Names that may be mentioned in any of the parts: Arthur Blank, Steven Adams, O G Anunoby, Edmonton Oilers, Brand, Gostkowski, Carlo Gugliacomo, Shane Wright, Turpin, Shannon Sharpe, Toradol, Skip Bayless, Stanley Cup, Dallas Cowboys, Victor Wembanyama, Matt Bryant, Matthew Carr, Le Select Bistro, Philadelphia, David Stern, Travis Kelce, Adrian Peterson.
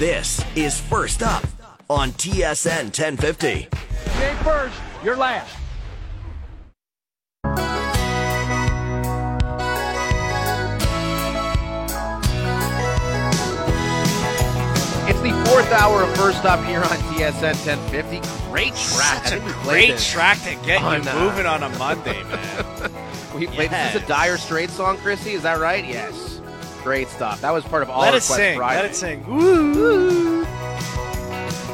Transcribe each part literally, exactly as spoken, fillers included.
This is First Up on T S N ten fifty. You ain't first, you're last. It's the fourth hour of First Up here on T S N ten fifty. Great track. Such a great track to get on, you moving uh, on a Monday, man. we yes. played, this is a Dire Straits song, Chrissy. Is that right? Yes. Great stuff. That was part of all Let It Sing. Friday. Let It Sing. Woo! Yes.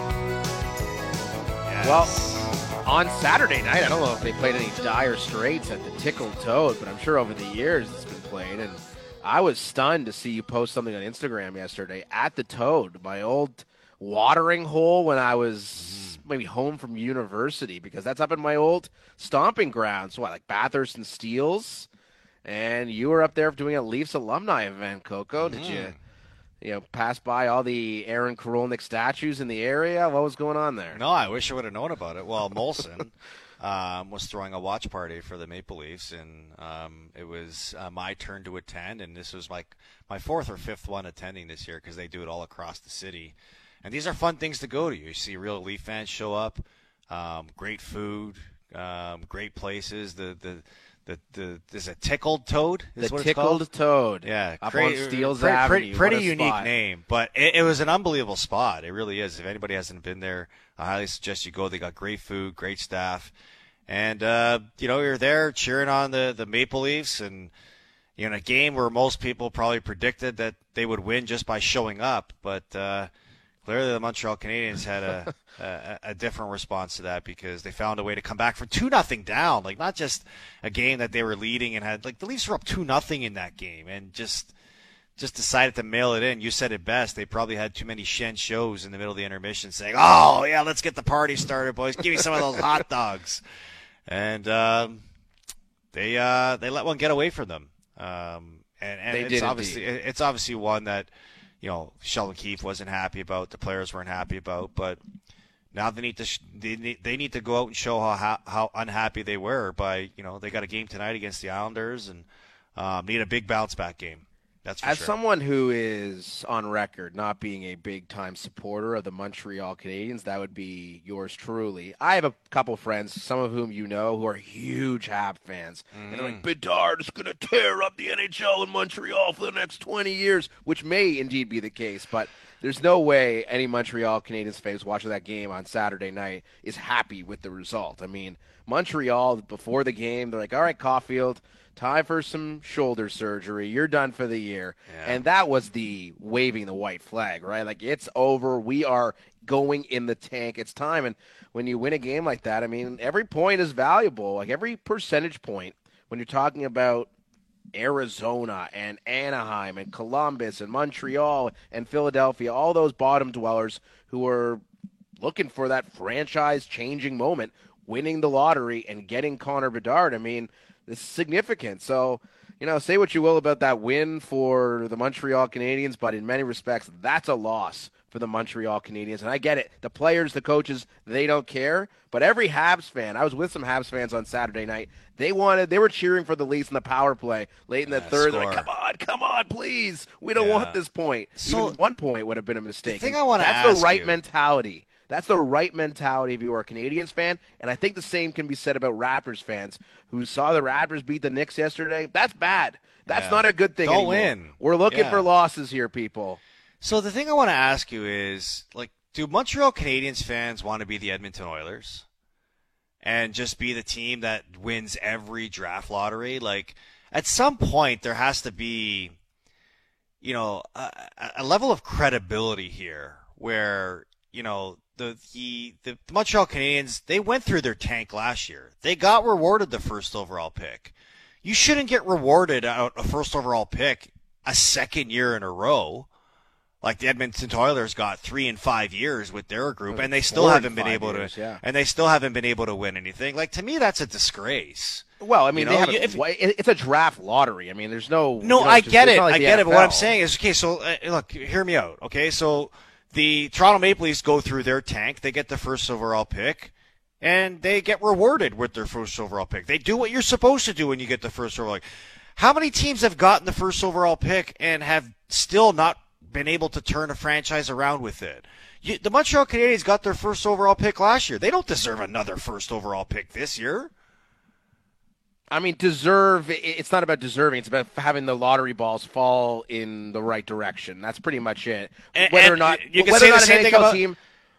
Well, on Saturday night, I don't know if they played any Dire Straits at the Tickled Toad, but I'm sure over the years it's been played. And I was stunned to see you post something on Instagram yesterday at the Toad, my old watering hole when I was maybe home from university, because that's up in my old stomping grounds. What, like Bathurst and Steeles? And you were up there doing a Leafs alumni event, Coco. Did mm. you, you know, pass by all the Aaron Karolnik statues in the area? What was going on there? No, I wish I would have known about it. Well, Molson um, was throwing a watch party for the Maple Leafs, and um, it was uh, my turn to attend. And this was like my fourth or fifth one attending this year, because they do it all across the city. And these are fun things to go to. You see real Leaf fans show up, um, great food, um, great places. The the The the is a Tickled Toad. Is the what Tickled it's Toad. Yeah, up great, on Steeles pretty, Avenue. Pretty, pretty unique spot. Name, but it, it was an unbelievable spot. It really is. If anybody hasn't been there, I highly suggest you go. They got great food, great staff, and uh, you know you're there cheering on the, the Maple Leafs, and you know, in a game where most people probably predicted that they would win just by showing up, but uh, clearly the Montreal Canadiens had a, a a different response to that, because they found a way to come back from two nothing down. Like, not just a game that they were leading and had, like, the Leafs were up two nothing in that game and just just decided to mail it in. You said it best. They probably had too many Shen shows in the middle of the intermission saying, "Oh yeah, let's get the party started, boys. Give me some of those hot dogs." And um, they uh, they let one get away from them. Um, and and they it's did obviously indeed. it's obviously one that, you know, Sheldon Keefe wasn't happy about, the players weren't happy about, but now they need to sh- they, need, they need to go out and show how, how how unhappy they were by, you know, they got a game tonight against the Islanders and um, need a big bounce back game. That's for As sure. someone who is on record not being a big time supporter of the Montreal Canadiens, that would be yours truly. I have a couple friends, some of whom you know, who are huge Hab fans. Mm. And they're like, Bedard is going to tear up the N H L in Montreal for the next twenty years, which may indeed be the case. But there's no way any Montreal Canadiens fans watching that game on Saturday night is happy with the result. I mean, Montreal, before the game, they're like, all right, Caulfield, time for some shoulder surgery. You're done for the year. Yeah. And that was the waving the white flag, right? Like, it's over. We are going in the tank. It's time. And when you win a game like that, I mean, every point is valuable. Like, every percentage point, when you're talking about Arizona and Anaheim and Columbus and Montreal and Philadelphia, all those bottom dwellers who are looking for that franchise-changing moment, winning the lottery and getting Connor Bedard, I mean, it's significant. So, you know, say what you will about that win for the Montreal Canadiens, but in many respects, that's a loss for the Montreal Canadiens. And I get it. The players, the coaches, they don't care. But every Habs fan, I was with some Habs fans on Saturday night, they wanted, they were cheering for the Leafs in the power play late in the yeah, third. They're like, come on, come on, please. We don't yeah. want this point. So even one point would have been a mistake. The thing I want to ask That's the right you. mentality. That's the right mentality if you are a Canadiens fan, and I think the same can be said about Raptors fans who saw the Raptors beat the Knicks yesterday. That's bad. That's yeah. not a good thing Don't anymore. Win. We're looking yeah. for losses here, people. So the thing I want to ask you is, like, do Montreal Canadiens fans want to be the Edmonton Oilers and just be the team that wins every draft lottery? Like, at some point, there has to be, you know, a, a level of credibility here where, you know, The, the the Montreal Canadiens, they went through their tank last year. They got rewarded the first overall pick. You shouldn't get rewarded out a first overall pick a second year in a row. Like the Edmonton Oilers got three and five years with their group, and they still haven't been able years, to yeah. and they still haven't been able to win anything. Like, to me, that's a disgrace. Well, I mean, you know, they have a, if, it's a draft lottery. I mean, there's no no. You know, I just, get it. Like I get N F L. It. But what I'm saying is, okay. So uh, look, hear me out. Okay, so. The Toronto Maple Leafs go through their tank. They get the first overall pick, and they get rewarded with their first overall pick. They do what you're supposed to do when you get the first overall pick. How many teams have gotten the first overall pick and have still not been able to turn a franchise around with it. You, the Montreal Canadiens got their first overall pick last year. They don't deserve another first overall pick this year. I mean, deserve, it's not about deserving. It's about having the lottery balls fall in the right direction. That's pretty much it. And, whether or not, you can whether say or not the same an N H L thing about... team,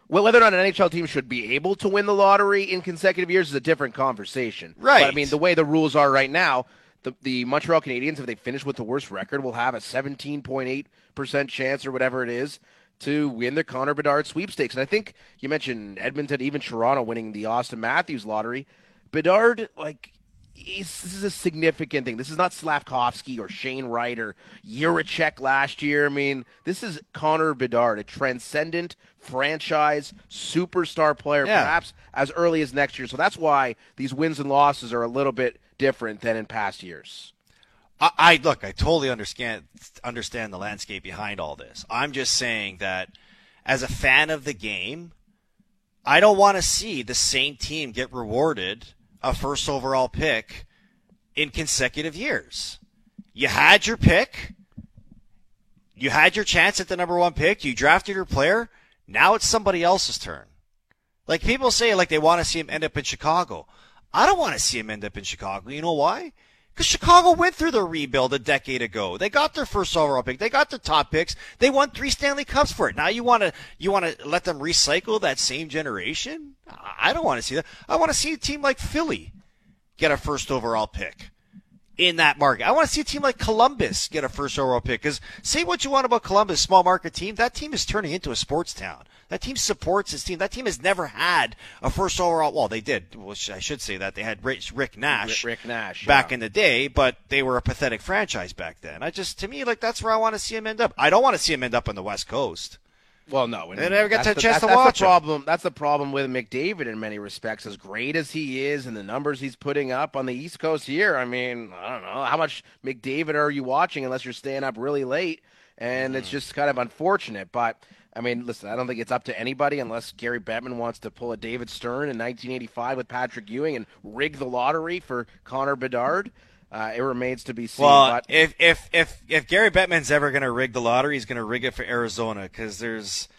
well, whether or not an N H L team should be able to win the lottery in consecutive years is a different conversation. Right. But, I mean, the way the rules are right now, the, the Montreal Canadiens, if they finish with the worst record, will have a seventeen point eight percent chance or whatever it is to win the Connor Bedard sweepstakes. And I think you mentioned Edmonton, even Toronto winning the Austin Matthews lottery. Bedard, like... It's, this is a significant thing. This is not Slafkovsky or Shane Wright or Yerichek last year. I mean, this is Connor Bedard, a transcendent franchise superstar player, yeah. perhaps as early as next year. So that's why these wins and losses are a little bit different than in past years. I, I look, I totally understand understand the landscape behind all this. I'm just saying that as a fan of the game, I don't want to see the same team get rewarded a first overall pick in consecutive years. You had your pick. You had your chance at the number one pick. You drafted your player. Now it's somebody else's turn. Like people say, like they want to see him end up in Chicago. I don't want to see him end up in Chicago. You know why? Because Chicago went through their rebuild a decade ago. They got their first overall pick. They got their top picks. They won three Stanley Cups for it. Now you want to you want to let them recycle that same generation? I don't want to see that. I want to see a team like Philly get a first overall pick in that market. I want to see a team like Columbus get a first overall pick. Because say what you want about Columbus, small market team, that team is turning into a sports town. That team supports its team. That team has never had a first overall. Well, they did. Well, I should say that. They had Rick Nash, Rick Nash back yeah. in the day, but they were a pathetic franchise back then. I just, to me, like that's where I want to see him end up. I don't want to see him end up on the West Coast. Well, no. They never got the chance to watch him. That's the problem with McDavid in many respects. As great as he is and the numbers he's putting up on the East Coast here, I mean, I don't know. How much McDavid are you watching unless you're staying up really late? And mm. it's just kind of unfortunate. But, I mean, listen, I don't think it's up to anybody unless Gary Bettman wants to pull a David Stern in nineteen eighty-five with Patrick Ewing and rig the lottery for Connor Bedard. Uh, it remains to be seen. Well, but if, if if if Gary Bettman's ever going to rig the lottery, he's going to rig it for Arizona because there's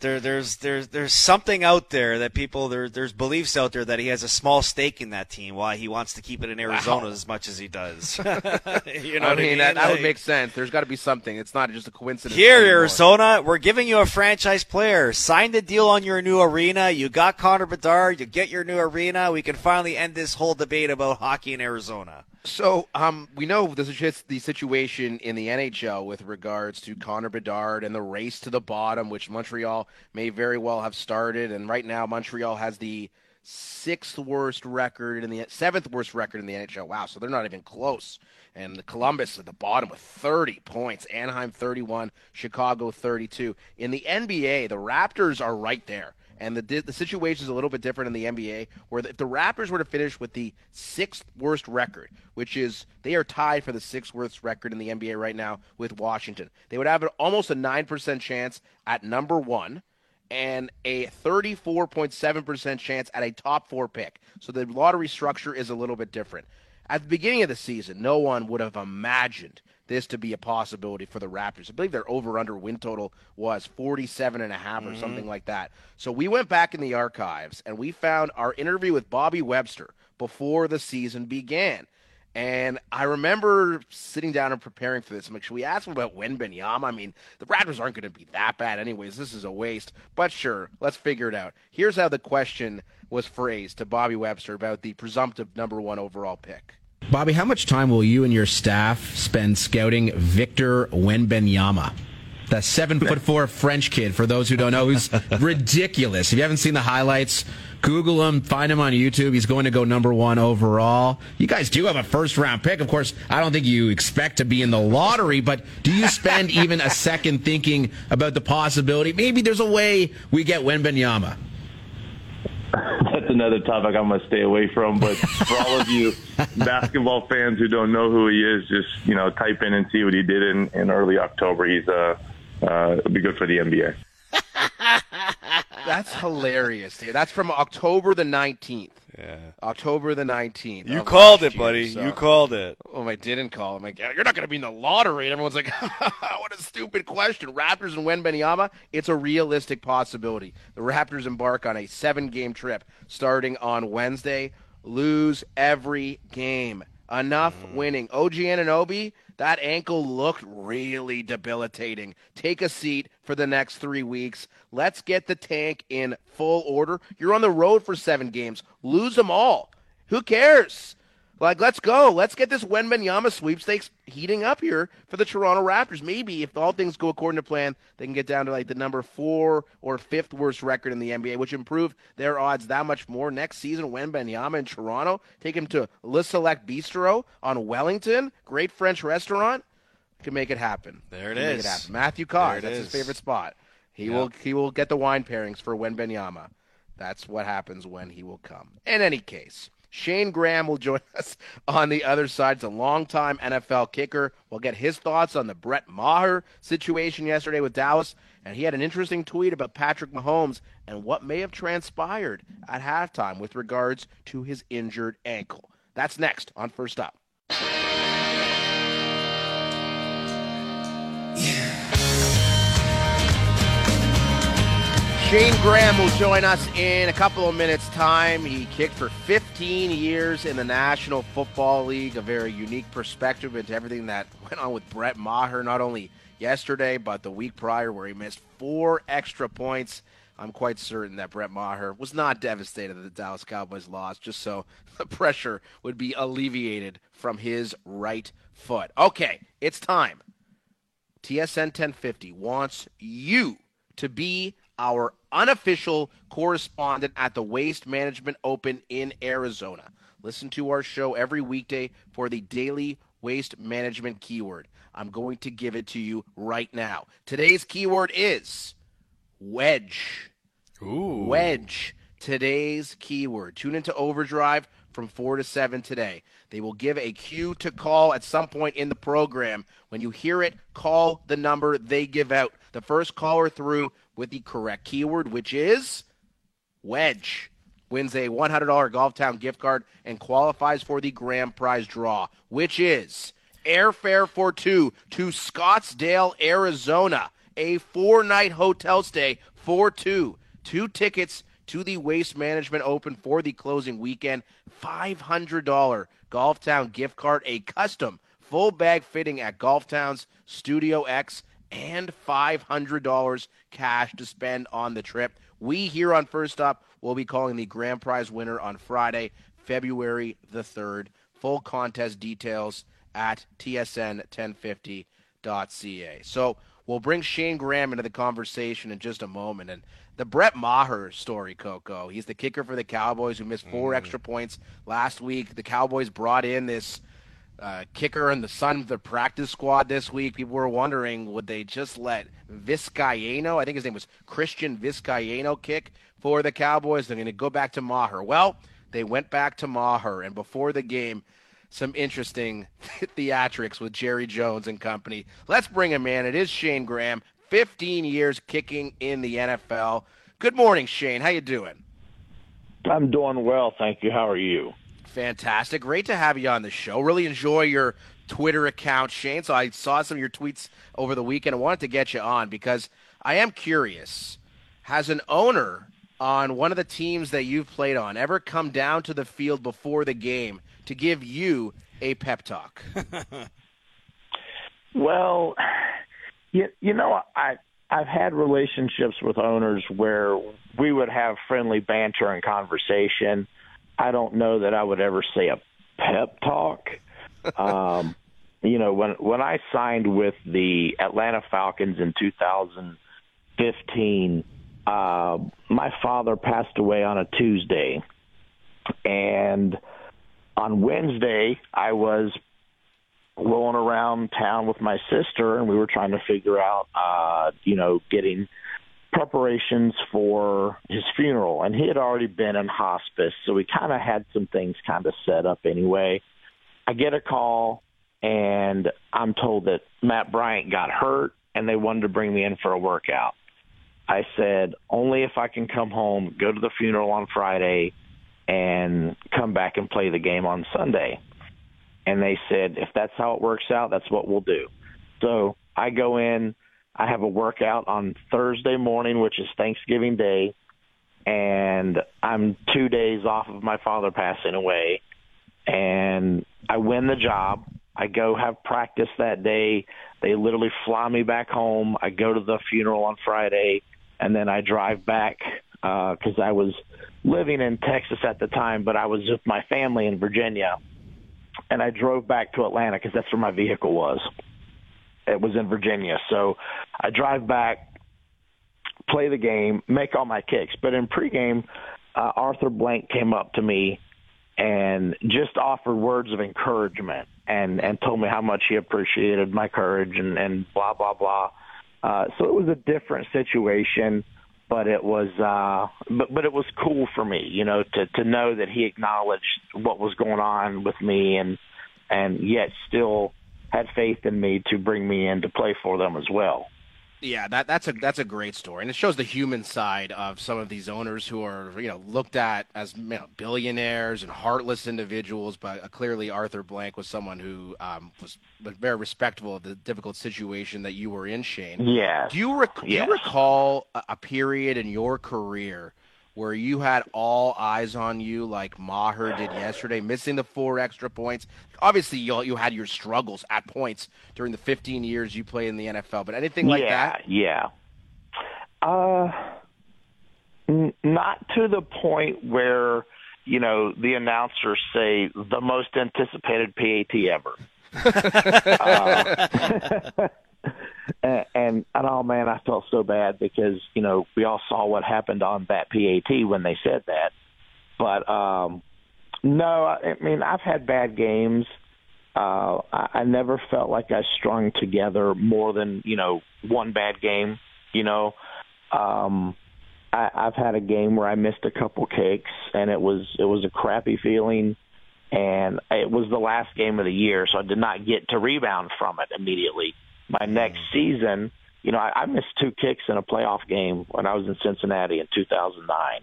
there there's there's there's something out there that people there there's beliefs out there that he has a small stake in that team. Why he wants to keep it in Arizona wow. as much as he does. you know, I mean, what I mean? That, that like, would make sense. There's got to be something. It's not just a coincidence. Here, anymore. Arizona, we're giving you a franchise player. Sign the deal on your new arena. You got Connor Bedard. You get your new arena. We can finally end this whole debate about hockey in Arizona. So um, we know this is just the situation in the N H L with regards to Connor Bedard and the race to the bottom, which Montreal may very well have started. And right now, Montreal has the sixth worst record in the seventh worst record in the N H L. Wow, so they're not even close. And the Columbus at the bottom with thirty points, Anaheim thirty-one, Chicago thirty-two. In the N B A, the Raptors are right there. And the the situation is a little bit different in the N B A, where if the Raptors were to finish with the sixth worst record, which is they are tied for the sixth worst record in the N B A right now with Washington, they would have an, almost a nine percent chance at number one and a thirty-four point seven percent chance at a top four pick. So the lottery structure is a little bit different. At the beginning of the season, no one would have imagined this to be a possibility for the Raptors. I believe their over-under win total was forty-seven and a half or mm-hmm. something like that. So we went back in the archives, and we found our interview with Bobby Webster before the season began. And I remember sitting down and preparing for this. I'm like, should we ask him about Wembanyama? I mean, the Raptors aren't going to be that bad anyways. This is a waste. But sure, let's figure it out. Here's how the question was phrased to Bobby Webster about the presumptive number one overall pick. Bobby, how much time will you and your staff spend scouting Victor Wembanyama? That seven foot four French kid, for those who don't know, who's ridiculous. If you haven't seen the highlights, Google him, find him on YouTube. He's going to go number one overall. You guys do have a first round pick. Of course, I don't think you expect to be in the lottery, but do you spend even a second thinking about the possibility? Maybe there's a way we get Wembanyama. That's another topic I'm going to stay away from, but for all of you basketball fans who don't know who he is, just, you know, type in and see what he did in, in early October. He's uh, uh, it'll be good for the N B A. that's hilarious, dude. That's from October the nineteenth. Yeah. October the nineteenth. You called it, year, buddy. So. You called it. Oh, I didn't call. I'm like, you're not going to be in the lottery. And everyone's like, what a stupid question. Raptors and Wembanyama, it's a realistic possibility. The Raptors embark on a seven-game trip starting on Wednesday. Lose every game. Enough mm. winning. O G Anunoby, that ankle looked really debilitating. Take a seat for the next three weeks. Let's get the tank in full order. You're on the road for seven games. Lose them all. Who cares? Like, let's go. Let's get this Wembanyama sweepstakes heating up here for the Toronto Raptors. Maybe if all things go according to plan, they can get down to, like, the number four or fifth worst record in the N B A, which improved their odds that much more. Next season, Wembanyama in Toronto. Take him to Le Select Bistro on Wellington. Great French restaurant. Can make it happen. There it can is. Make it happen. Matthew Carr, that's is. his favorite spot. He yep. will He will get the wine pairings for Wembanyama. That's what happens when he will come. In any case, Shane Graham will join us on the other side. He's a longtime N F L kicker. We'll get his thoughts on the Brett Maher situation yesterday with Dallas. And he had an interesting tweet about Patrick Mahomes and what may have transpired at halftime with regards to his injured ankle. That's next on First Up. Shane Graham will join us in a couple of minutes' time. He kicked for fifteen years in the National Football League, a very unique perspective into everything that went on with Brett Maher, not only yesterday, but the week prior where he missed four extra points. I'm quite certain that Brett Maher was not devastated that the Dallas Cowboys lost, just so the pressure would be alleviated from his right foot. Okay, it's time. T S N ten fifty wants you to be our unofficial correspondent at the Waste Management Open in Arizona. Listen to our show every weekday for the daily waste management keyword. I'm going to give it to you right now. Today's keyword is wedge. Ooh. Wedge. Today's keyword. Tune into Overdrive from four to seven today. They will give a cue to call at some point in the program. When you hear it, call the number they give out. The first caller through with the correct keyword, which is wedge, wins a one hundred dollars Golf Town gift card and qualifies for the grand prize draw, which is airfare for two to Scottsdale, Arizona, a four-night hotel stay for two, two tickets to the Waste Management Open for the closing weekend, five hundred dollars Golf Town gift card, a custom full bag fitting at Golf Town's Studio X, and five hundred dollars cash to spend on the trip. We here on First Up will be calling the grand prize winner on Friday, February the third. Full contest details at T S N ten fifty dot C A. So we'll bring Shane Graham into the conversation in just a moment. And the Brett Maher story, Coco, he's the kicker for the Cowboys who missed four mm. extra points last week. The Cowboys brought in this Uh, kicker and the son of the practice squad this week. People were wondering, would they just let Viscayeno, I think his name was Christian Viscayeno, kick for the Cowboys? They're going to go back to Maher. Well, they went back to Maher, and before the game, some interesting theatrics with Jerry Jones and company. Let's bring him in. It is Shane Graham, fifteen years kicking in the N F L. Good morning, Shane. How you doing? I'm doing well, thank you. How are you? Fantastic. Great to have you on the show. Really enjoy your Twitter account, Shane. So I saw some of your tweets over the weekend. I wanted to get you on because I am curious. Has an owner on one of the teams that you've played on ever come down to the field before the game to give you a pep talk? Well, you, you know, I, I've had relationships with owners where we would have friendly banter and conversation. I don't know that I would ever say a pep talk. Um, you know, when when I signed with the Atlanta Falcons in two thousand fifteen, uh, my father passed away on a Tuesday. And on Wednesday, I was rolling around town with my sister, and we were trying to figure out, uh, you know, getting – preparations for his funeral, and he had already been in hospice, so we kind of had some things kind of set up anyway. I get a call, and I'm told that Matt Bryant got hurt, and they wanted to bring me in for a workout. I said, only if I can come home, go to the funeral on Friday, and come back and play the game on Sunday. And they said, if that's how it works out, that's what we'll do. So I go in, I have a workout on Thursday morning, which is Thanksgiving Day, and I'm two days off of my father passing away. And I win the job. I go have practice that day. They literally fly me back home. I go to the funeral on Friday, and then I drive back because uh, I was living in Texas at the time, but I was with my family in Virginia. And I drove back to Atlanta because that's where my vehicle was. It was in Virginia. So I drive back, play the game, make all my kicks. But in pregame, uh, Arthur Blank came up to me and just offered words of encouragement and, and told me how much he appreciated my courage and, and blah, blah, blah. Uh, so it was a different situation, but it was uh, but, but it was cool for me, you know, to, to know that he acknowledged what was going on with me and and yet still had faith in me to bring me in to play for them as well. Yeah, that, that's a that's a great story, and it shows the human side of some of these owners who are, you know, looked at as, you know, billionaires and heartless individuals. But uh, clearly, Arthur Blank was someone who um, was very respectful of the difficult situation that you were in, Shane. Yeah. Do you, rec- yes. do you recall a, a period in your career where you had all eyes on you, like Maher did yesterday, missing the four extra points? Obviously, you you had your struggles at points during the fifteen years you played in the N F L, but anything like yeah, that? Yeah, yeah. Uh, n- not to the point where, you know, the announcers say the most anticipated P A T ever. uh, And, and, and, oh, man, I felt so bad because, you know, we all saw what happened on that P A T when they said that. But, um, no, I mean, I've had bad games. Uh, I, I never felt like I strung together more than, you know, one bad game, you know. Um, I, I've had a game where I missed a couple kicks, and it was it was a crappy feeling. And it was the last game of the year, so I did not get to rebound from it immediately. My next season, you know, I, I missed two kicks in a playoff game when I was in Cincinnati in two thousand nine.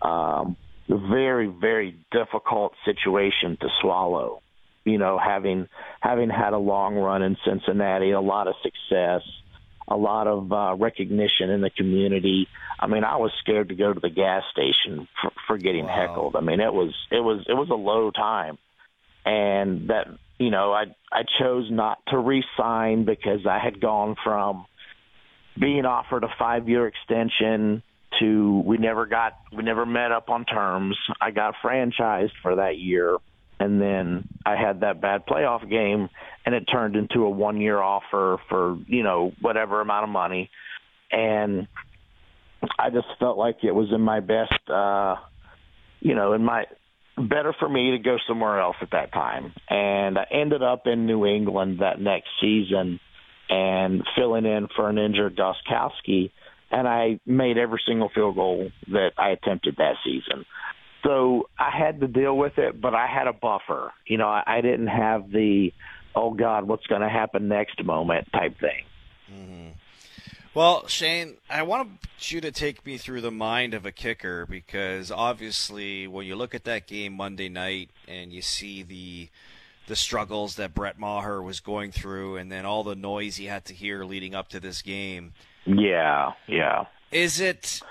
Um, very, very difficult situation to swallow. You know, having having had a long run in Cincinnati, a lot of success, a lot of uh, recognition in the community. I mean, I was scared to go to the gas station for, for getting wow. heckled. I mean, it was it was it was a low time, and that. You know, I I chose not to re-sign because I had gone from being offered a five-year extension to we never got we never met up on terms. I got franchised for that year, and then I had that bad playoff game, and it turned into a one-year offer for, you know, whatever amount of money, and I just felt like it was in my best, uh, you know, in my. better for me to go somewhere else at that time. And I ended up in New England that next season and filling in for an injured Gostkowski, and I made every single field goal that I attempted that season. So I had to deal with it, but I had a buffer. You know, I didn't have the, oh, God, what's going to happen next moment type thing. Mm-hmm. Well, Shane, I want you to take me through the mind of a kicker because obviously when you look at that game Monday night and you see the the struggles that Brett Maher was going through and then all the noise he had to hear leading up to this game. Yeah, yeah. Is it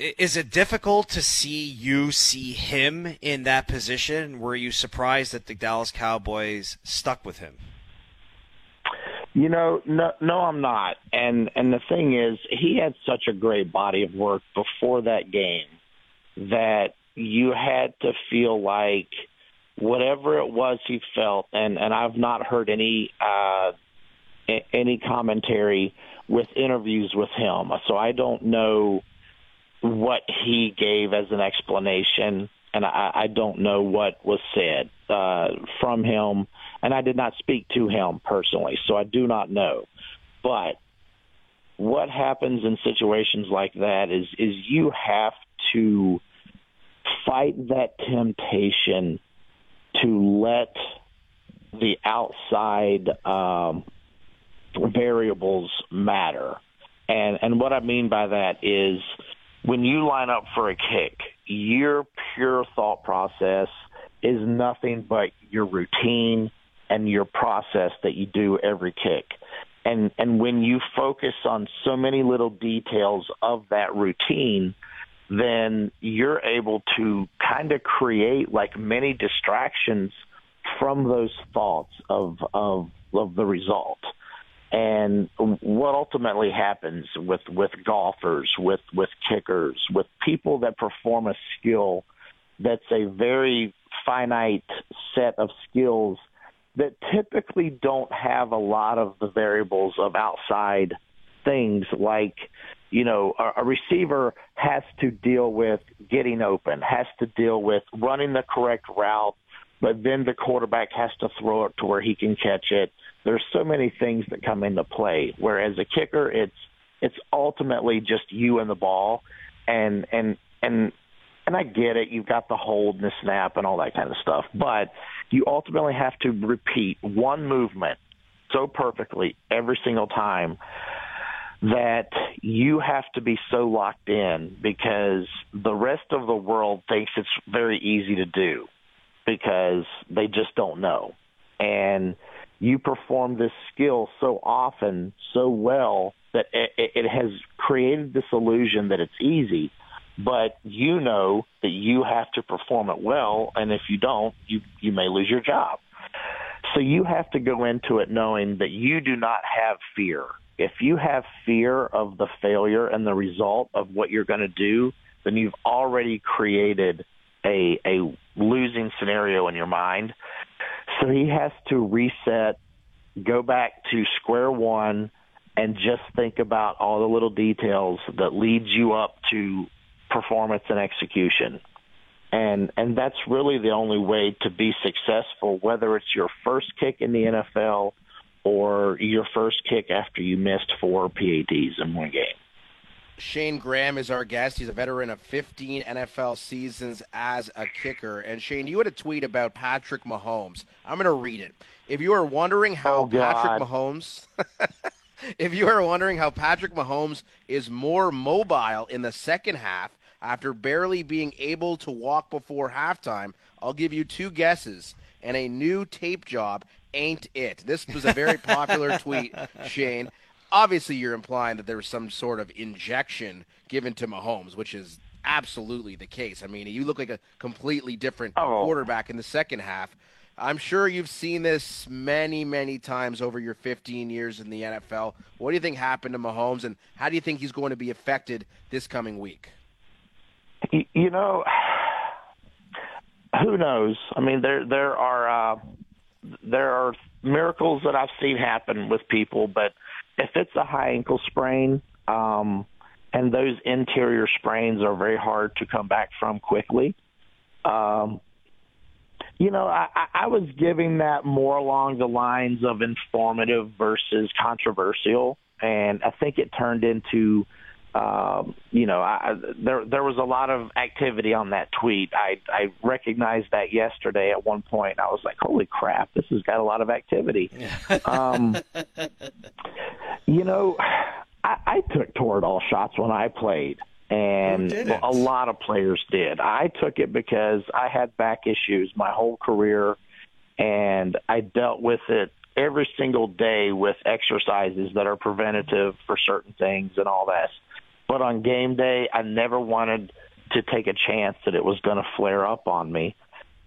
is it difficult to see you see him in that position? Were you surprised that the Dallas Cowboys stuck with him? You know, no, no, I'm not. And and the thing is, he had such a great body of work before that game that you had to feel like whatever it was he felt, and, and I've not heard any uh, any commentary with interviews with him. So I don't know what he gave as an explanation, and I, I don't know what was said uh, from him. And I did not speak to him personally, so I do not know. But what happens in situations like that is is you have to fight that temptation to let the outside um, variables matter. And and what I mean by that is when you line up for a kick, your pure thought process is nothing but your routine and your process that you do every kick. And and when you focus on so many little details of that routine, then you're able to kind of create like many distractions from those thoughts of, of, of the result. And what ultimately happens with, with golfers, with, with kickers, with people that perform a skill that's a very finite set of skills that typically don't have a lot of the variables of outside things like, you know, a, a receiver has to deal with getting open, has to deal with running the correct route, but then the quarterback has to throw it to where he can catch it. There's so many things that come into play, whereas a kicker, it's it's ultimately just you and the ball, and and and and I get it. You've got the hold and the snap and all that kind of stuff, but you ultimately have to repeat one movement so perfectly every single time that you have to be so locked in because the rest of the world thinks it's very easy to do because they just don't know. And you perform this skill so often, so well, that it, it has created this illusion that it's easy, but you know that you have to perform it well, and if you don't, you, you may lose your job. So you have to go into it knowing that you do not have fear. If you have fear of the failure and the result of what you're going to do, then you've already created a, a losing scenario in your mind. So he has to reset, go back to square one, and just think about all the little details that leads you up to performance and execution. And and that's really the only way to be successful, whether it's your first kick in the N F L or your first kick after you missed four P A Ts in one game. Shane Graham is our guest. He's a veteran of fifteen N F L seasons as a kicker. And, Shane, you had a tweet about Patrick Mahomes. I'm going to read it. If you are wondering how oh, Patrick Mahomes – if you are wondering how Patrick Mahomes is more mobile in the second half after barely being able to walk before halftime, I'll give you two guesses and a new tape job ain't it. This was a very popular tweet, Shane. Obviously, you're implying that there was some sort of injection given to Mahomes, which is absolutely the case. I mean, you look like a completely different oh. quarterback in the second half. I'm sure you've seen this many, many times over your fifteen years in the N F L. What do you think happened to Mahomes, and how do you think he's going to be affected this coming week? You know, who knows? I mean, there there are uh, there are miracles that I've seen happen with people, but if it's a high ankle sprain, um, and those interior sprains are very hard to come back from quickly, um, you know, I, I was giving that more along the lines of informative versus controversial, and I think it turned into, um, you know, I, there there was a lot of activity on that tweet. I, I recognized that yesterday at one point. I was like, holy crap, this has got a lot of activity. Um You know, I, I took Toradol shots when I played, and a lot of players did. I took it because I had back issues my whole career, and I dealt with it every single day with exercises that are preventative for certain things and all that. But on game day, I never wanted to take a chance that it was going to flare up on me.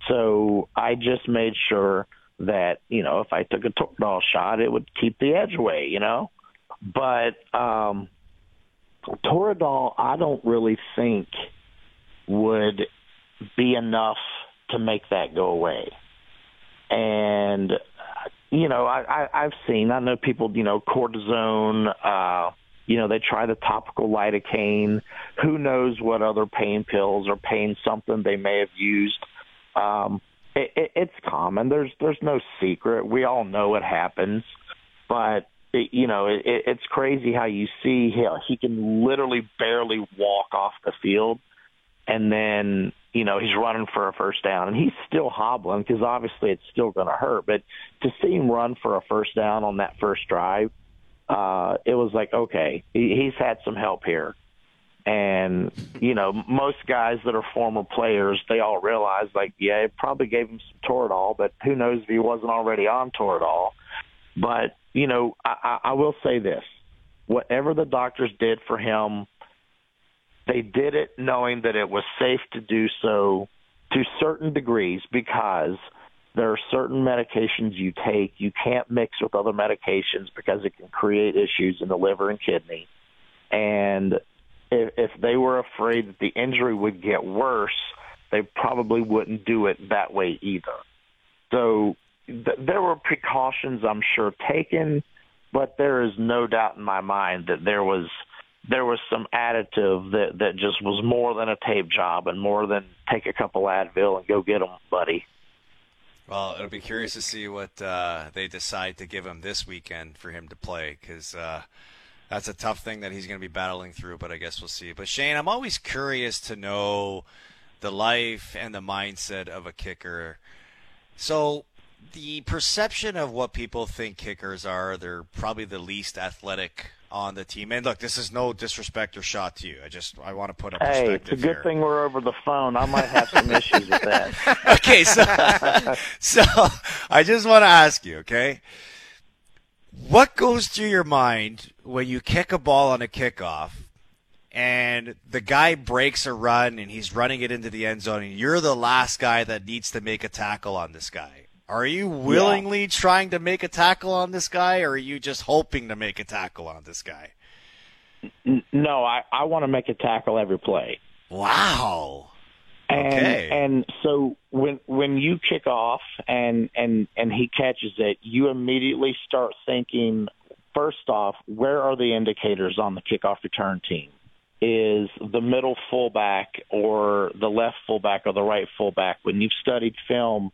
So I just made sure that, you know, if I took a Toradol shot, it would keep the edge away, you know. But um, Toradol, I don't really think would be enough to make that go away. And, you know, I, I, I've seen, I know people, you know, cortisone, uh, you know, they try the topical lidocaine. Who knows what other pain pills or pain something they may have used. Um, it, it, it's common. There's there's no secret. We all know it happens. But It, you know, it, it's crazy how you see he, he can literally barely walk off the field, and then, you know, he's running for a first down, and he's still hobbling because obviously it's still going to hurt. But to see him run for a first down on that first drive, uh, it was like, okay, he, he's had some help here. And, you know, most guys that are former players, they all realize, like, yeah, it probably gave him some Toradol, but who knows if he wasn't already on Toradol. But, you know, I, I will say this. Whatever the doctors did for him, they did it knowing that it was safe to do so to certain degrees, because there are certain medications you take you can't mix with other medications because it can create issues in the liver and kidney. And if, if they were afraid that the injury would get worse, they probably wouldn't do it that way either. So th- there were precautions, I'm sure, taken, but there is no doubt in my mind that there was there was some additive that, that just was more than a tape job and more than take a couple Advil and go get 'em, buddy. Well, it'll be curious to see what uh, they decide to give him this weekend for him to play, because uh, that's a tough thing that he's going to be battling through, but I guess we'll see. But, Shane, I'm always curious to know the life and the mindset of a kicker. So the perception of what people think kickers are, they're probably the least athletic on the team. And look, this is no disrespect or shot to you. I just, I want to put a perspective here. Hey, it's a good here. thing we're over the phone. I might have some issues with that. Okay, so, so I just want to ask you, okay, what goes through your mind when you kick a ball on a kickoff and the guy breaks a run and he's running it into the end zone and you're the last guy that needs to make a tackle on this guy? Are you willingly yeah. trying to make a tackle on this guy, or are you just hoping to make a tackle on this guy? No, I, I want to make a tackle every play. Wow. And, okay. And so when when you kick off and, and, and he catches it, you immediately start thinking, first off, where are the indicators on the kickoff return team? Is the middle fullback or the left fullback or the right fullback? When you've studied film,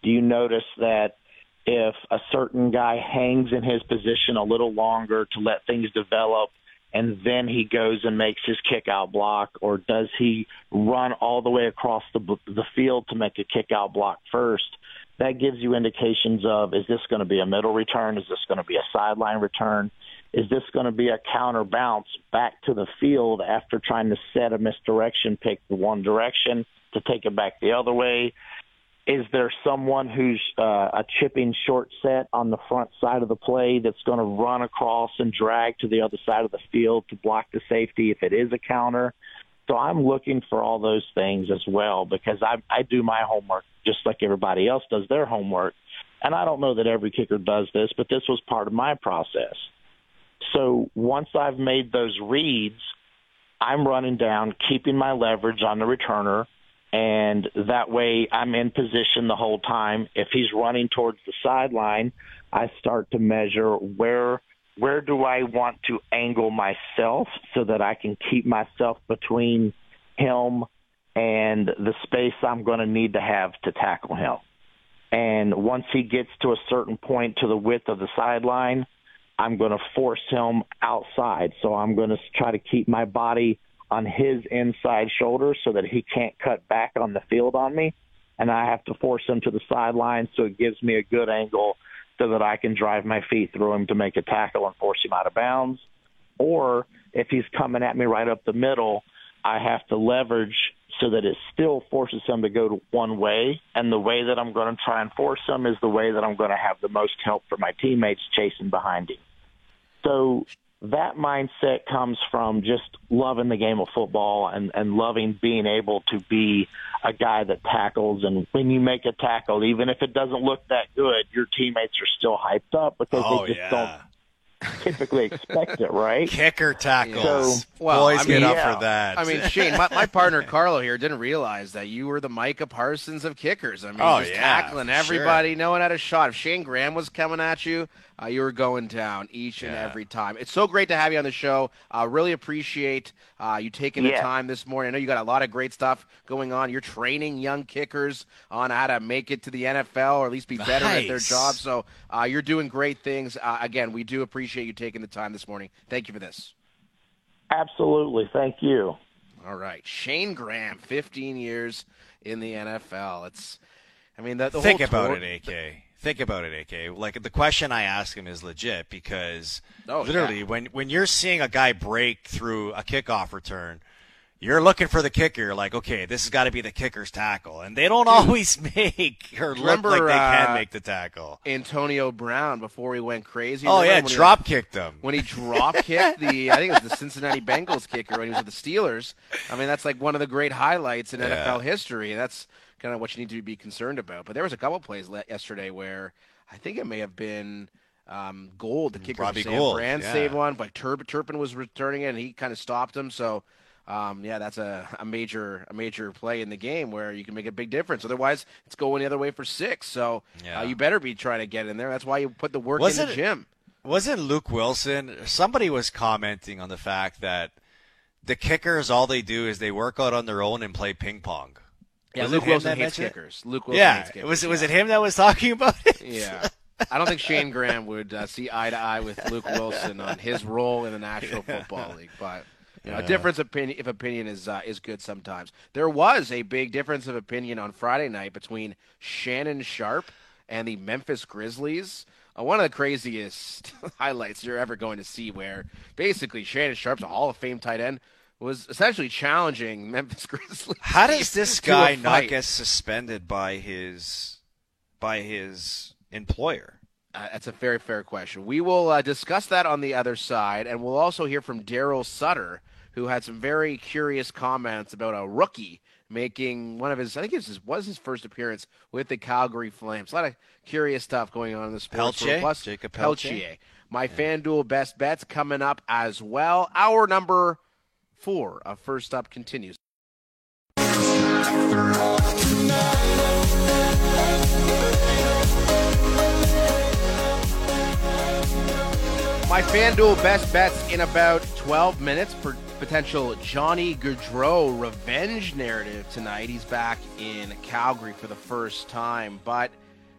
do you notice that if a certain guy hangs in his position a little longer to let things develop and then he goes and makes his kick-out block, or does he run all the way across the, the field to make a kick-out block first? That gives you indications of, is this going to be a middle return? Is this going to be a sideline return? Is this going to be a counter bounce back to the field after trying to set a misdirection pick the one direction to take it back the other way? Is there someone who's uh, a chipping short set on the front side of the play that's going to run across and drag to the other side of the field to block the safety if it is a counter? So I'm looking for all those things as well, because I, I do my homework just like everybody else does their homework. And I don't know that every kicker does this, but this was part of my process. So once I've made those reads, I'm running down, keeping my leverage on the returner, and that way I'm in position the whole time. If he's running towards the sideline, I start to measure where where do I want to angle myself so that I can keep myself between him and the space I'm going to need to have to tackle him. And once he gets to a certain point to the width of the sideline, I'm going to force him outside. So I'm going to try to keep my body on his inside shoulder so that he can't cut back on the field on me, and I have to force him to the sideline so it gives me a good angle so that I can drive my feet through him to make a tackle and force him out of bounds. Or if he's coming at me right up the middle, I have to leverage so that it still forces him to go to one way, and the way that I'm going to try and force him is the way that I'm going to have the most help for my teammates chasing behind him. So that mindset comes from just loving the game of football and, and loving being able to be a guy that tackles. And when you make a tackle, even if it doesn't look that good, your teammates are still hyped up because oh, they just yeah. don't typically expect it, right? Kicker tackles. So, well, Boys I mean, get up yeah. for that. I mean, Shane, my, my partner Carlo here didn't realize that you were the Micah Parsons of kickers. I mean, oh, just yeah, tackling everybody, sure. no one had a shot. If Shane Graham was coming at you, Uh, you were going down each and yeah. every time. It's so great to have you on the show. I uh, really appreciate uh, you taking yeah. the time this morning. I know you got a lot of great stuff going on. You're training young kickers on how to make it to the N F L or at least be better nice. at their job. So uh, you're doing great things. Uh, again, we do appreciate you taking the time this morning. Thank you for this. Absolutely. Thank you. All right. Shane Graham, fifteen years in the N F L. It's, I mean, the, the Think whole about tor- it, A K. Think about it, A K. Like, the question I ask him is legit because oh, literally yeah. when, when you're seeing a guy break through a kickoff return, you're looking for the kicker. You're like, okay, this has got to be the kicker's tackle. And they don't Dude. always make or remember, look like they can uh, make the tackle. Antonio Brown, before he went crazy. Oh, yeah, drop-kicked them. When he drop-kicked the, I think it was the Cincinnati Bengals kicker when he was with the Steelers. I mean, that's like one of the great highlights in yeah. N F L history. That's kind of what you need to be concerned about. But there was a couple of plays yesterday where I think it may have been um, Gold, the kicker. Robbie Gould, Brand yeah. saved one, but Tur- Turpin was returning it, and he kind of stopped him, so... Um, yeah, that's a, a major a major play in the game where you can make a big difference. Otherwise, it's going the other way for six. So yeah. uh, you better be trying to get in there. That's why you put the work wasn't, in the gym. Wasn't Luke Wilson? Somebody was commenting on the fact that the kickers, all they do is they work out on their own and play ping pong. Yeah, was Luke Wilson hates kickers. Luke Wilson yeah. hates kickers. Was, yeah, was it him that was talking about it? Yeah. I don't think Shane Graham would uh, see eye to eye with Luke Wilson on his role in the National Football League, but... You know, yeah. A difference opinion, if opinion is uh, is good sometimes. There was a big difference of opinion on Friday night between Shannon Sharpe and the Memphis Grizzlies. Uh, one of the craziest highlights you're ever going to see, where basically Shannon Sharpe's a Hall of Fame tight end was essentially challenging Memphis Grizzlies. How does this guy not get suspended by his by his employer? Uh, that's a very fair question. We will uh, discuss that on the other side, and we'll also hear from Daryl Sutter, who had some very curious comments about a rookie making one of his, I think it was his first appearance with the Calgary Flames. A lot of curious stuff going on in the sports world. Plus, Jacob Peltier. My yeah. FanDuel Best Bets coming up as well. Hour number four of First Up continues. My FanDuel Best Bets in about twelve minutes for potential Johnny Gaudreau revenge narrative tonight. He's back in Calgary for the first time. But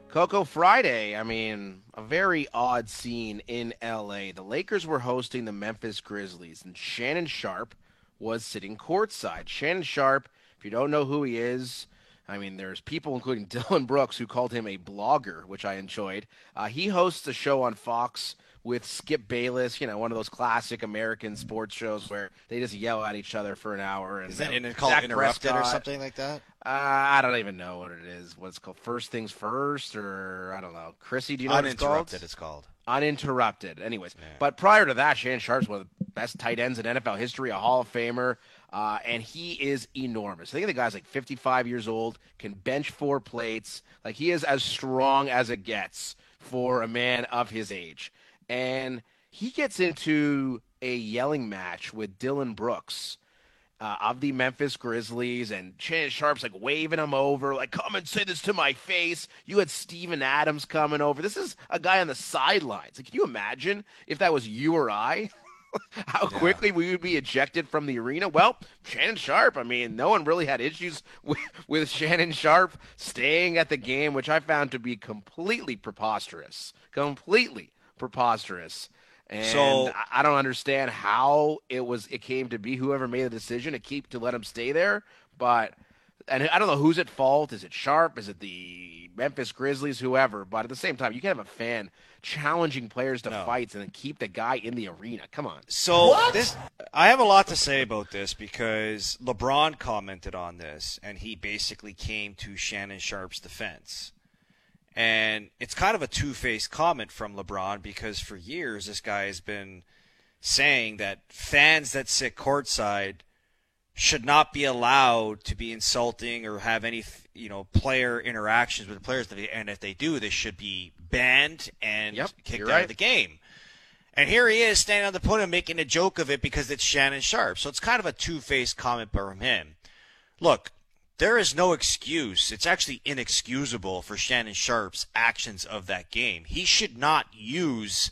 Coco Friday, I mean, a very odd scene in L A. The Lakers were hosting the Memphis Grizzlies, and Shannon Sharpe was sitting courtside. Shannon Sharpe, if you don't know who he is, I mean, there's people, including Dylan Brooks, who called him a blogger, which I enjoyed. Uh, he hosts a show on Fox with Skip Bayless, you know, one of those classic American sports shows where they just yell at each other for an hour. And, is that you know, called Interrupted Prescott, or something like that? Uh, I don't even know what it is. What it's called, First Things First, or I don't know. Chrissy, do you know what it's called? Uninterrupted, it's called. Uninterrupted. Anyways, yeah. But prior to that, Shannon Sharpe's one of the best tight ends in N F L history, a Hall of Famer. Uh, and he is enormous. I think the guy's like fifty-five years old, can bench four plates. Like, he is as strong as it gets for a man of his age. And he gets into a yelling match with Dylan Brooks uh, of the Memphis Grizzlies. And Shannon Sharpe's like waving him over, like, come and say this to my face. You had Steven Adams coming over. This is a guy on the sidelines. Like, can you imagine if that was you or I? How quickly yeah. we would be ejected from the arena? Well, Shannon Sharpe, I mean, no one really had issues with, with Shannon Sharpe staying at the game, which I found to be completely preposterous. Completely preposterous. And so, I don't understand how it was. It came to be whoever made the decision to keep to let him stay there. But and I don't know who's at fault. Is it Sharpe? Is it the Memphis Grizzlies? Whoever. But at the same time, you can't have a fan challenging players to no. fights and then keep the guy in the arena. Come on. So what? this, I have a lot to say about this because LeBron commented on this, and he basically came to Shannon Sharpe's defense. And it's kind of a two-faced comment from LeBron because for years this guy has been saying that fans that sit courtside should not be allowed to be insulting or have any, you know, player interactions with the players. And if they do, they should be banned and yep, kicked out right. of the game. And here he is standing on the podium making a joke of it because it's Shannon Sharpe. So it's kind of a two-faced comment from him. Look, there is no excuse. It's actually inexcusable for Shannon Sharpe's actions of that game. He should not use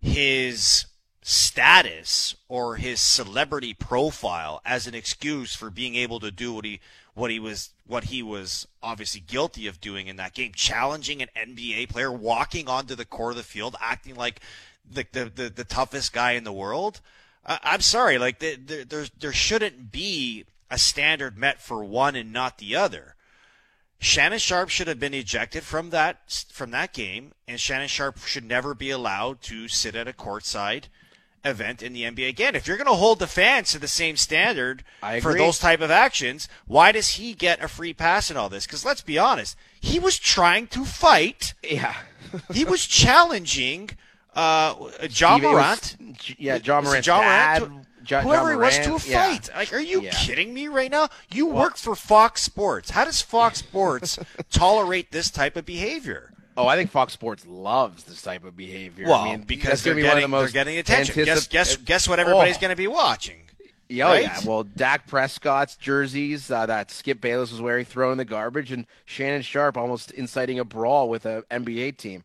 his status or his celebrity profile as an excuse for being able to do what he what he was what he was obviously guilty of doing in that game, challenging an N B A player, walking onto the court of the field, acting like the the, the, the toughest guy in the world. Uh, I'm sorry, like the, the, there's there shouldn't be a standard met for one and not the other. Shannon Sharpe should have been ejected from that from that game, and Shannon Sharpe should never be allowed to sit at a courtside event in the N B A again. If you're going to hold the fans to the same standard for those type of actions, why does he get a free pass in all this? Because let's be honest, he was trying to fight. Yeah, he was challenging uh, John Steve, Morant. Was, yeah, John Morant. John Morant. John, Whoever John Morant, it was to a yeah. fight. Like, are you yeah. kidding me right now? You well, work for Fox Sports. How does Fox Sports tolerate this type of behavior? Oh, I think Fox Sports loves this type of behavior. Well, I mean, because they're, be getting, the they're getting attention. Anticip- guess, guess, guess what everybody's oh. going to be watching. Yeah, right? yeah. Well, Dak Prescott's jerseys uh, that Skip Bayless was wearing, thrown in the garbage, and Shannon Sharpe almost inciting a brawl with an N B A team.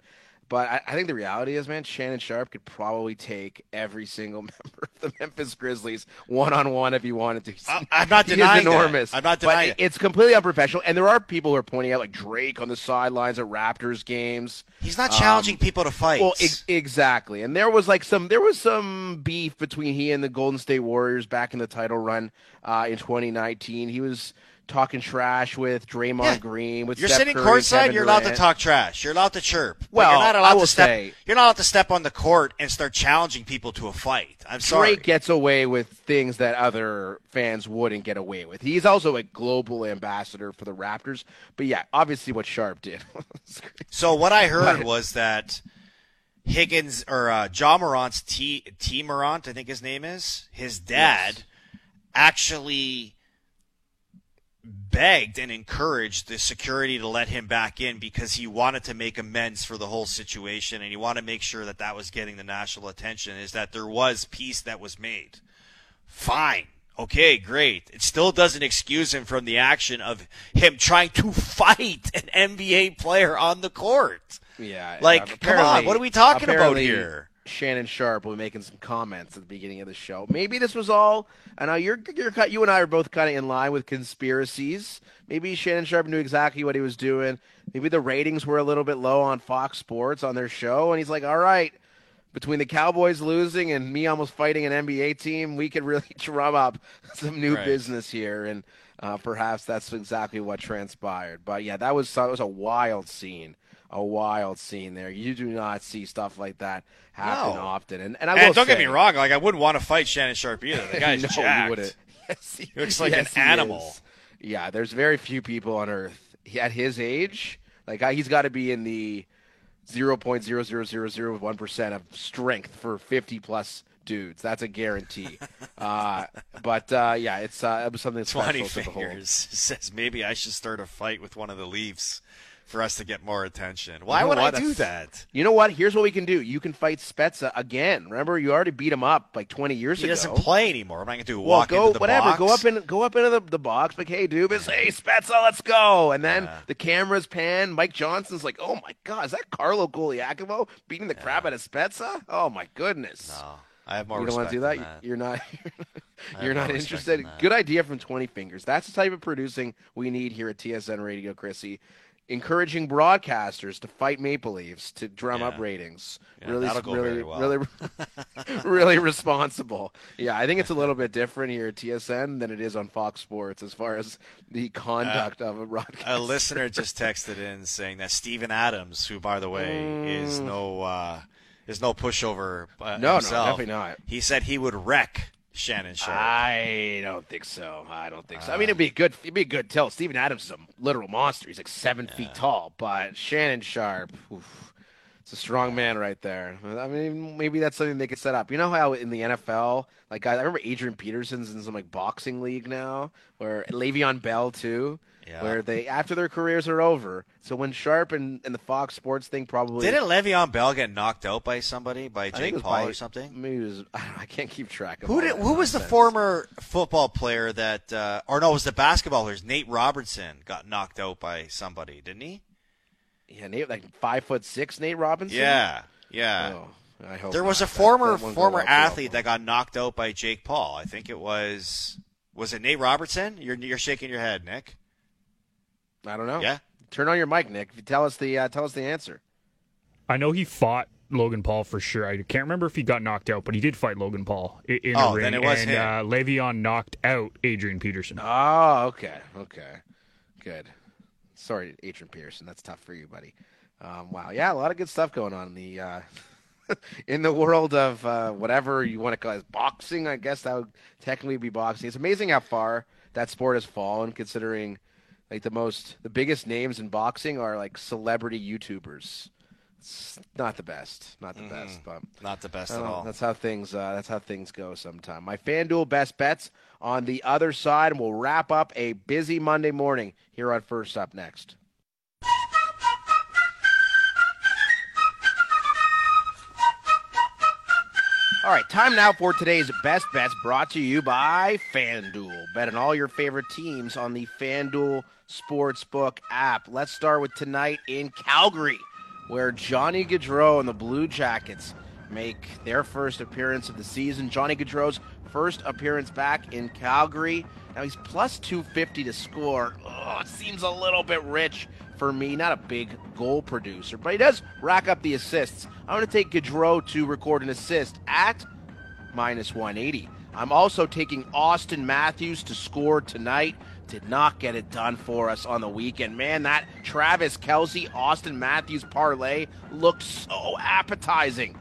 But I, I think the reality is, man, Shannon Sharpe could probably take every single member of the Memphis Grizzlies one-on-one if he wanted to. I, I'm not denying that. He is enormous. That. I'm not denying but it. It's completely unprofessional. And there are people who are pointing out, like Drake on the sidelines at Raptors games. He's not challenging um, people to fight. Well, ex- exactly. And there was like some, there was some beef between he and the Golden State Warriors back in the title run uh, in twenty nineteen. He was talking trash with Draymond yeah. Green. With you're Steph sitting Curry, courtside. Kevin you're Durant. Allowed to talk trash. You're allowed to chirp. Well, you're not allowed I will to step. Say, you're not allowed to step on the court and start challenging people to a fight. I'm sorry. Drake gets away with things that other fans wouldn't get away with. He's also a global ambassador for the Raptors. But yeah, obviously what Sharpe did. So what I heard but, was that Higgins or uh, Ja Morant's T T Morant, I think his name is, his dad yes. actually begged and encouraged the security to let him back in because he wanted to make amends for the whole situation, and he wanted to make sure that that was getting the national attention, is that there was peace that was made. Fine. Okay, great. It still doesn't excuse him from the action of him trying to fight an N B A player on the court. Yeah. Like, come on, what are we talking about here? Shannon Sharpe will be making some comments at the beginning of the show. Maybe this was all, I know you're, you're, you and I are both kind of in line with conspiracies. Maybe Shannon Sharpe knew exactly what he was doing. Maybe the ratings were a little bit low on Fox Sports on their show, and he's like, all right, between the Cowboys losing and me almost fighting an N B A team, we could really drum up some new right. business here, and uh, perhaps that's exactly what transpired. But, yeah, that was, that was a wild scene. A wild scene there. You do not see stuff like that happen no. often. And, and I will and don't say, get me wrong, like I wouldn't want to fight Shannon Sharpe either. The guy's no, jacked. Yes, he, he looks like yes, an animal. Is. Yeah, there's very few people on earth he, at his age. Like he's got to be in the zero point zero zero zero zero one percent of strength for fifty plus dudes. That's a guarantee. uh, but uh, yeah, it's uh, it was something that's special to the whole. Fingers says maybe I should start a fight with one of the Leafs for us to get more attention. Why you know would what? I do that? You know what? Here's what we can do. You can fight Spezza again. Remember, you already beat him up like twenty years he ago. He doesn't play anymore. What am I going to do? Walk well, go, into the whatever. box? Go up, in, go up into the, the box. Like, hey, Dubas. Hey, Spezza, let's go. And then yeah. the cameras pan. Mike Johnson's like, oh, my God. Is that Carlo Gugliacomo beating the yeah. crap out of Spezza? Oh, my goodness. No. I have more you respect You don't want to do that? that. You're not You're not interested. In Good idea from twenty fingers. That's the type of producing we need here at T S N Radio, Chrissy. Encouraging broadcasters to fight Maple Leafs to drum yeah. up ratings. Yeah, really, really, well. really, really responsible. Yeah, I think it's a little bit different here at T S N than it is on Fox Sports as far as the conduct uh, of a broadcaster. A listener just texted in saying that Steven Adams, who, by the way, mm. is no uh, is no pushover uh, no, himself. No, definitely not. He said he would wreck Shannon Sharpe. I don't think so. I don't think so. Uh, I mean, it'd be a good, it'd be a good tell. Steven Adams is a literal monster. He's like seven yeah. feet tall, but Shannon Sharpe, oof, it's a strong man right there. I mean, maybe that's something they could set up. You know how in the N F L, like I, I remember Adrian Peterson's in some like boxing league now, or Le'Veon Bell too. Yeah. Where they after their careers are over, so when Sharpe and, and the Fox Sports thing probably didn't Le'Veon Bell get knocked out by somebody by Jake Paul by, or something? Maybe it was, I, don't know, I can't keep track of who did, who nonsense. was the former football player that uh, or no, it was the basketball players. Nate Robinson got knocked out by somebody, didn't he? Yeah, Nate, like five foot six, Nate Robinson. Yeah, yeah. Oh, I hope there not. was a former that, that former athlete that got knocked out by Jake Paul. I think it was was it Nate Robertson? You're you're shaking your head, Nick. I don't know. Yeah, turn on your mic, Nick. Tell us the uh, tell us the answer. I know he fought Logan Paul for sure. I can't remember if he got knocked out, but he did fight Logan Paul in the oh, ring. Then it was and him. Uh, Le'Veon knocked out Adrian Peterson. Oh, okay, okay, good. Sorry, Adrian Pearson. That's tough for you, buddy. Um, wow. Yeah, a lot of good stuff going on in the uh, in the world of uh, whatever you want to call it. Boxing, I guess that would technically be boxing. It's amazing how far that sport has fallen, considering like the most the biggest names in boxing are like celebrity YouTubers. It's not the best, not the mm, best, but not the best uh, at all. That's how things. Uh, that's how things go. Sometimes my FanDuel best bets on the other side, and we'll wrap up a busy Monday morning here on First Up Next. All right, time now for today's best bets, brought to you by FanDuel. Bet on all your favorite teams on the FanDuel Sportsbook app. Let's start with tonight in Calgary, where Johnny Gaudreau and the Blue Jackets make their first appearance of the season. Johnny Gaudreau's first appearance back in Calgary. Now he's plus two fifty to score. Oh, it seems a little bit rich for me. Not a big goal producer, but he does rack up the assists. I'm going to take Gaudreau to record an assist at minus one eighty. I'm also taking Austin Matthews to score tonight. Did not get it done for us on the weekend. Man, that Travis Kelce, Austin Matthews parlay looked so appetizing.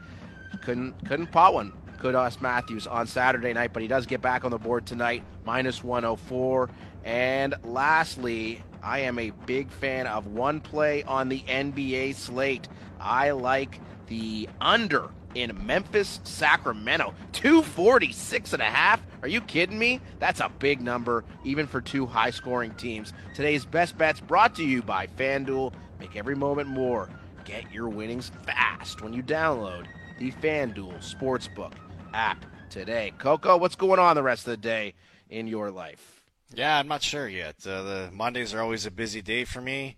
Couldn't couldn't pot one. Could Austin Matthews on Saturday night, but he does get back on the board tonight, minus one oh four. And lastly, I am a big fan of one play on the N B A slate. I like the under in Memphis, Sacramento. two forty-six and a half. Are you kidding me? That's a big number, even for two high-scoring teams. Today's best bets brought to you by FanDuel. Make every moment more. Get your winnings fast when you download the FanDuel Sportsbook app today. Coco, what's going on the rest of the day in your life? Yeah, I'm not sure yet. Uh, the Mondays are always a busy day for me.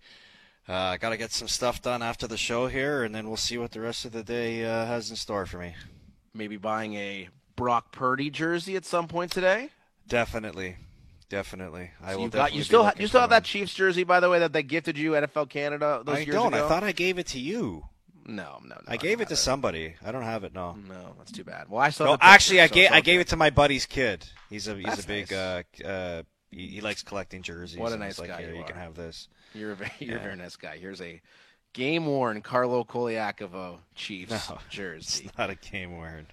I uh, got to get some stuff done after the show here, and then we'll see what the rest of the day uh, has in store for me. Maybe buying a Brock Purdy jersey at some point today? Definitely. Definitely. So I will got, definitely you still, ha- you still have that Chiefs jersey, by the way, that they gifted you, N F L Canada, those I years don't. ago? I thought I gave it to you. No, no, no. I, I gave it to it. somebody. I don't have it, no. No, that's too bad. Well, I saw no, picture, actually, I so gave I gave it to my buddy's kid. He's a he's that's a big nice. uh, uh he, he likes collecting jerseys. What a nice like, guy Here, you, you can have this. You're a very, you're yeah. a very nice guy. Here's a game-worn Carlo Koliakovo Chiefs no, jersey. It's not a game-worn.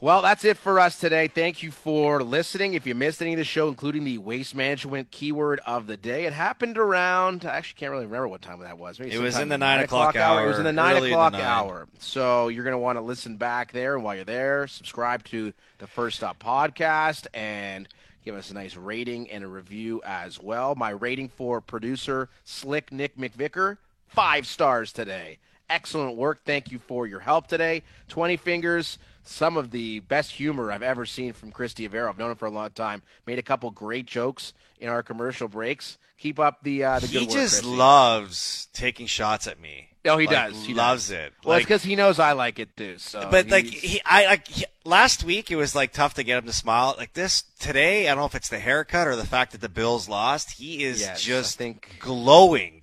Well, that's it for us today. Thank you for listening. If you missed any of the show, including the waste management keyword of the day, it happened around – I actually can't really remember what time that was. Maybe it was in the nine o'clock hour. hour. It was in the nine o'clock hour. So you're going to want to listen back there. And while you're there, subscribe to the First Stop podcast and – give us a nice rating and a review as well. My rating for producer Slick Nick McVicker, five stars today. Excellent work. Thank you for your help today. twenty fingers, some of the best humor I've ever seen from Christy Avero. I've known him for a long time. Made a couple great jokes in our commercial breaks. Keep up the uh, the good work. He just loves taking shots at me. No, he like, does. He loves does. it. Well, like, it's because he knows I like it too. So, but like he, I like he, last week, it was like tough to get him to smile. Like this today, I don't know if it's the haircut or the fact that the Bills lost. He is yes, just I think, glowing.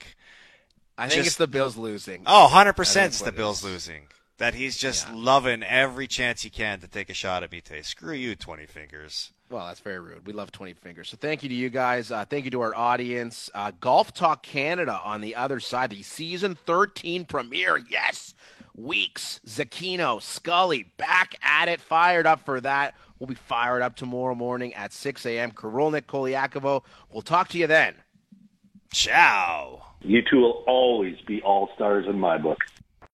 I think just, it's the Bills losing. Oh, one hundred percent it's the Bills is. losing. That he's just yeah. loving every chance he can to take a shot at me today. Screw you, twenty fingers. Well, that's very rude. We love twenty fingers. So thank you to you guys. Uh, thank you to our audience. Uh, Golf Talk Canada on the other side. The season thirteen premiere. Yes. Weeks, Zucchino, Scully, back at it. Fired up for that. We'll be fired up tomorrow morning at six a.m. Karolnik, Koliakovo. We'll talk to you then. Ciao. You two will always be all-stars in my book.